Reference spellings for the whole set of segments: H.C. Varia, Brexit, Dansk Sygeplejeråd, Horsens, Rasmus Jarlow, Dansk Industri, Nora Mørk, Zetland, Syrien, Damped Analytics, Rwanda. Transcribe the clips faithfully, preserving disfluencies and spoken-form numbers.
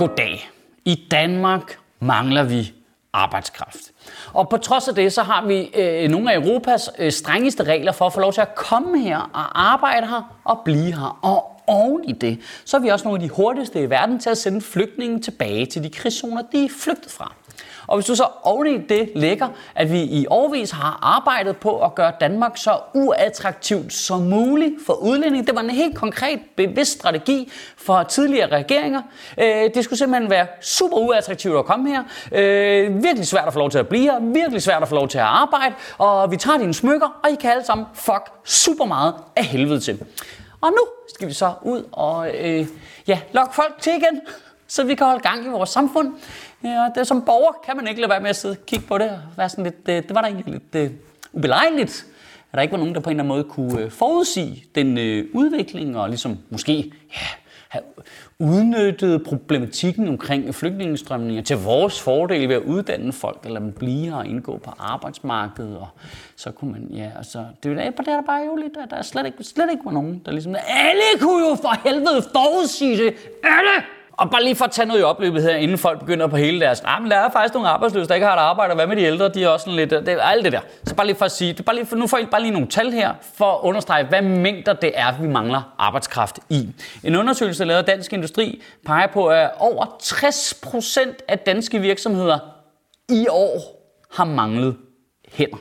Goddag. I Danmark mangler vi arbejdskraft. Og på trods af det, så har vi øh, nogle af Europas øh, strengeste regler for at få lov til at komme her og arbejde her og blive her. Og oven i det, så er vi også nogle af de hurtigste i verden til at sende flygtninge tilbage til de krigszoner, de er flygtet fra. Og hvis du så oven i det lægger, at vi i årevis har arbejdet på at gøre Danmark så uattraktivt som muligt for udlændinge. Det var en helt konkret, bevidst strategi for tidligere regeringer. Det skulle simpelthen være super uattraktivt at komme her. Virkelig svært at få lov til at blive her. Virkelig svært at få lov til at arbejde. Og vi tager dine smykker, og I kan alle sammen fuck super meget af helvede til. Og nu skal vi så ud og øh, ja, lokke folk til igen, så vi kan holde gang i vores samfund. Ja, det som borger kan man ikke lade være med at sidde og kigge på det og være sådan lidt, det, det var da egentlig lidt uh, ubelejligt, at der ikke var nogen, der på en eller anden måde kunne uh, forudsige den uh, udvikling og ligesom måske ja, have udnyttet problematikken omkring flygtningestrømninger til vores fordel ved at uddanne folk, eller man bliver og indgå på arbejdsmarkedet, og så kunne man, ja, og så, det er jo der bare ærgerligt, at der slet ikke, slet ikke var nogen, der ligesom, alle kunne jo for helvede forudsige det, alle! Og bare lige for at tage noget i opløbet her, inden folk begynder på hele deres... Nej, men der er faktisk nogle arbejdsløse, der ikke har et arbejde, og hvad med de ældre? De er også sådan lidt... Det er alt det der. Så bare lige for at sige... Det er bare lige for, nu får I bare lige nogle tal her, for at understrege, hvad mængder det er, vi mangler arbejdskraft i. En undersøgelse, lavet af Dansk Industri, peger på, at over tres procent af danske virksomheder i år har manglet hænder.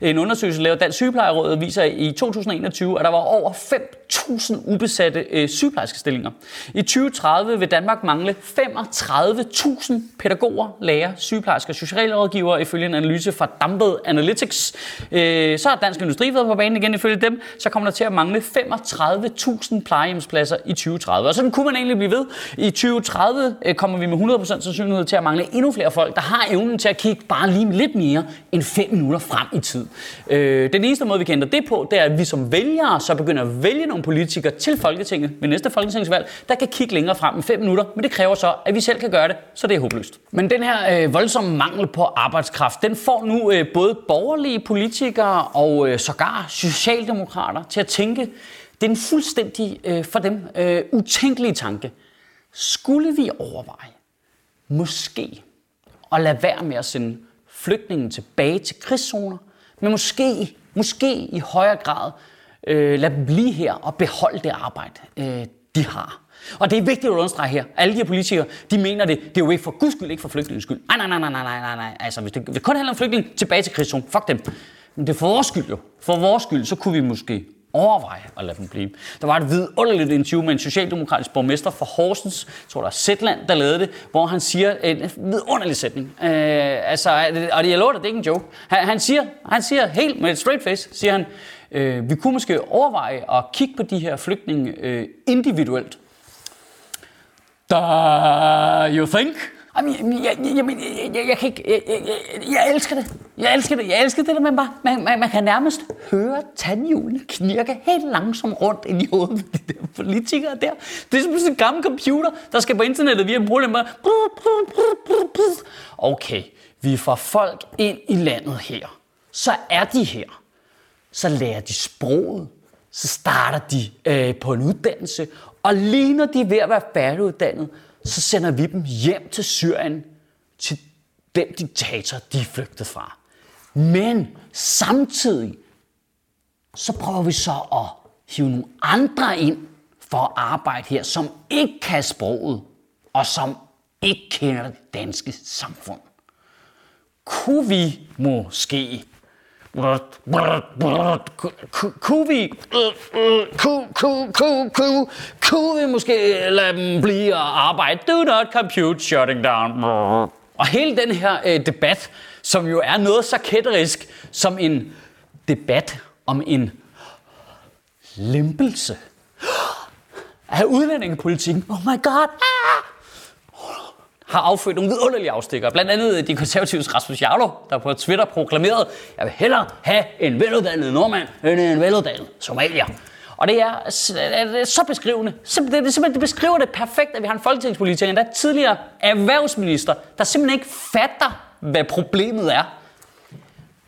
En undersøgelse lavet af Dansk Sygeplejeråd viser i to tusind og enogtyve, at der var over fem tusind ubesatte øh, sygeplejerskestillinger. I tyve tredive vil Danmark mangle femogtredive tusind pædagoger, lærere, sygeplejersker og socialrådgivere ifølge en analyse fra Damped Analytics. Øh, så har Dansk Industri været på banen igen ifølge dem, så kommer der til at mangle femogtredive tusind plejehjemspladser i tyve tredive. Og sådan kunne man egentlig blive ved. I tyve tredive øh, kommer vi med hundrede procent sandsynlighed til at mangle endnu flere folk, der har evnen til at kigge bare lige lidt mere end fem minutter frem i tid. Øh, den eneste måde, vi kan ændre det på, det er, at vi som vælgere så begynder at vælge nogle politikere til Folketinget ved næste folketingsvalg, der kan kigge længere frem end fem minutter, men det kræver så, at vi selv kan gøre det, så det er håbløst. Men den her øh, voldsomme mangel på arbejdskraft, den får nu øh, både borgerlige politikere og øh, sågar socialdemokrater til at tænke, det er en fuldstændig øh, for dem øh, utænkelig tanke. Skulle vi overveje, måske, at lade være med at sende flygtningen tilbage til krigszoner, men måske, måske i højere grad øh, lade dem blive her og beholde det arbejde, øh, de har. Og det er vigtigt at understrege her. Alle de her politikere, de mener det, det er jo ikke for guds skyld, ikke for flygtningens skyld. Nej, nej, nej, nej, nej, nej, nej. Altså, hvis det, hvis det kun handler om flygtning, tilbage til krigszonen. Fuck dem. Men det er for vores skyld jo. For vores skyld, så kunne vi måske overveje at lade dem blive. Der var et vidunderligt interview med en socialdemokratisk borgmester fra Horsens, jeg tror der er Zetland, der lavede det, hvor han siger en vidunderlig sætning. Øh, altså, og det, jeg lover dig, det er ikke en joke. Han, han, siger, han siger helt med et straight face, siger han, øh, vi kunne måske overveje at kigge på de her flygtninge øh, individuelt. Do you think? Jamen, jeg, jeg, jeg, jeg, jeg kan ikke, jeg, jeg, jeg, jeg elsker det. Jeg elsker det. Jeg elsker det der, men bare, man, man, man kan nærmest høre tandhjulene knirke helt langsomt rundt ind i hovedet med de der politikere der. Det er som sådan en gammel computer, der skal på internettet via en brugerlemmer. Okay, vi får folk ind i landet her. Så er de her. Så lærer de sproget. Så starter de øh, på en uddannelse. Og lige når de er ved at være færdiguddannet, så sender vi dem hjem til Syrien, til den diktator, de er flygtet fra. Men samtidig, så prøver vi så at hive nogle andre ind for at arbejde her, som ikke kan sproget, og som ikke kender det danske samfund. Kunne vi måske... Kunne vi, kunne vi måske lade dem blive og arbejde? Do not compute shutting down. Og hele den her øh, debat, som jo er noget så kætterisk som en debat om en lempelse af udlændingepolitikken. Oh my god! Har affødt nogle vidunderlige afstikker. Blandt andet de konservatives Rasmus Jarlow, der på Twitter proklamerede, jeg vil hellere have en veluddannet nordmand end en veluddannet somalier. Og det er, det er så beskrivende. Det, det, det, det beskriver det perfekt, at vi har en folketingspolitiker, der er tidligere erhvervsminister, der simpelthen ikke fatter, hvad problemet er.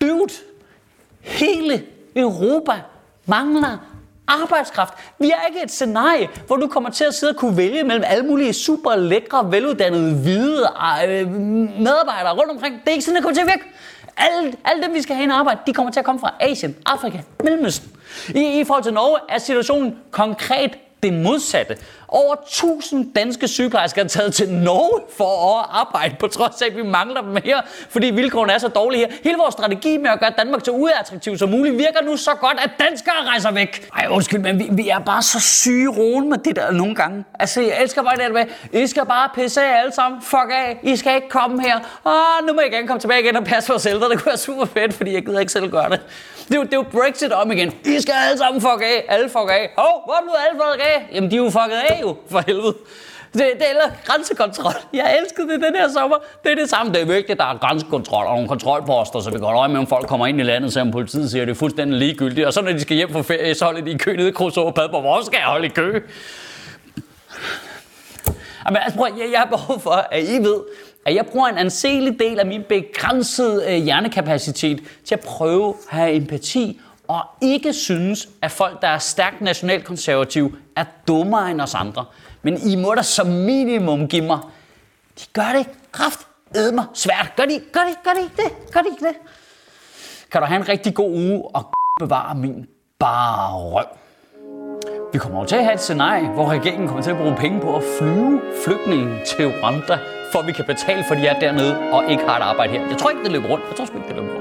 Dude, hele Europa mangler arbejdskraft. Vi er ikke et scenarie, hvor du kommer til at sidde og kunne vælge mellem alle mulige super lækre, veluddannede, hvide medarbejdere rundt omkring. Det er ikke sådan, det kommer til at virke. Alle, alle dem, vi skal have ind og arbejde, de kommer til at komme fra Asien, Afrika, Mellemøsten. I, i forhold til Norge er situationen konkret det modsatte. Over tusind danske sygeplejersker er taget til Norge for at arbejde, på trods af, at vi mangler dem her, fordi vilkårene er så dårlige her. Hele vores strategi med at gøre Danmark så uattraktiv som muligt virker nu så godt, at danskere rejser væk. Ej, undskyld, men vi, vi er bare så syge roen med det der nogle gange. Altså, jeg elsker bare det med, I skal bare pisse af alle sammen. Fuck af, I skal ikke komme her. Åh, nu må jeg gerne komme tilbage igen og passe vores ældre. Det kunne være super fedt, fordi jeg gider ikke selv gøre det. Det er jo, det er jo Brexit om igen. I skal alle sammen fuck af. Alle fuck af. Hov, hvor er du alle fuck af? Jamen, de er jo fucket af. Jo, for helvede. Det, det er grænsekontrol. Jeg elskede det den her sommer. Det er det samme. Det er vigtigt, at der er grænsekontrol og nogle kontrolposter, så vi går øje med, om folk kommer ind i landet, selvom politiet siger, at det er fuldstændig ligegyldigt. Og så når de skal hjem fra ferie, så holder de i kø nede i Krusåpad. Hvor skal jeg holde i kø? Jamen, altså, prøv, jeg, jeg har behov for, at I ved, at jeg bruger en anselig del af min begrænsede øh, hjernekapacitet til at prøve at have empati og ikke synes, at folk, der er stærkt nationalkonservative, er dummere end os andre. Men I må da som minimum give mig, de gør det kraftedme svært. Gør de, gør de, gør de det? Gør de ikke det? Kan du have en rigtig god uge og bevare min bare røv? Vi kommer over til at have et scenarie, hvor regeringen kommer til at bruge penge på at flyve flygtninge til Rwanda, for at vi kan betale for, de er dernede og ikke har et arbejde her. Jeg tror ikke, det løber rundt. Jeg tror sgu ikke, det løber rundt.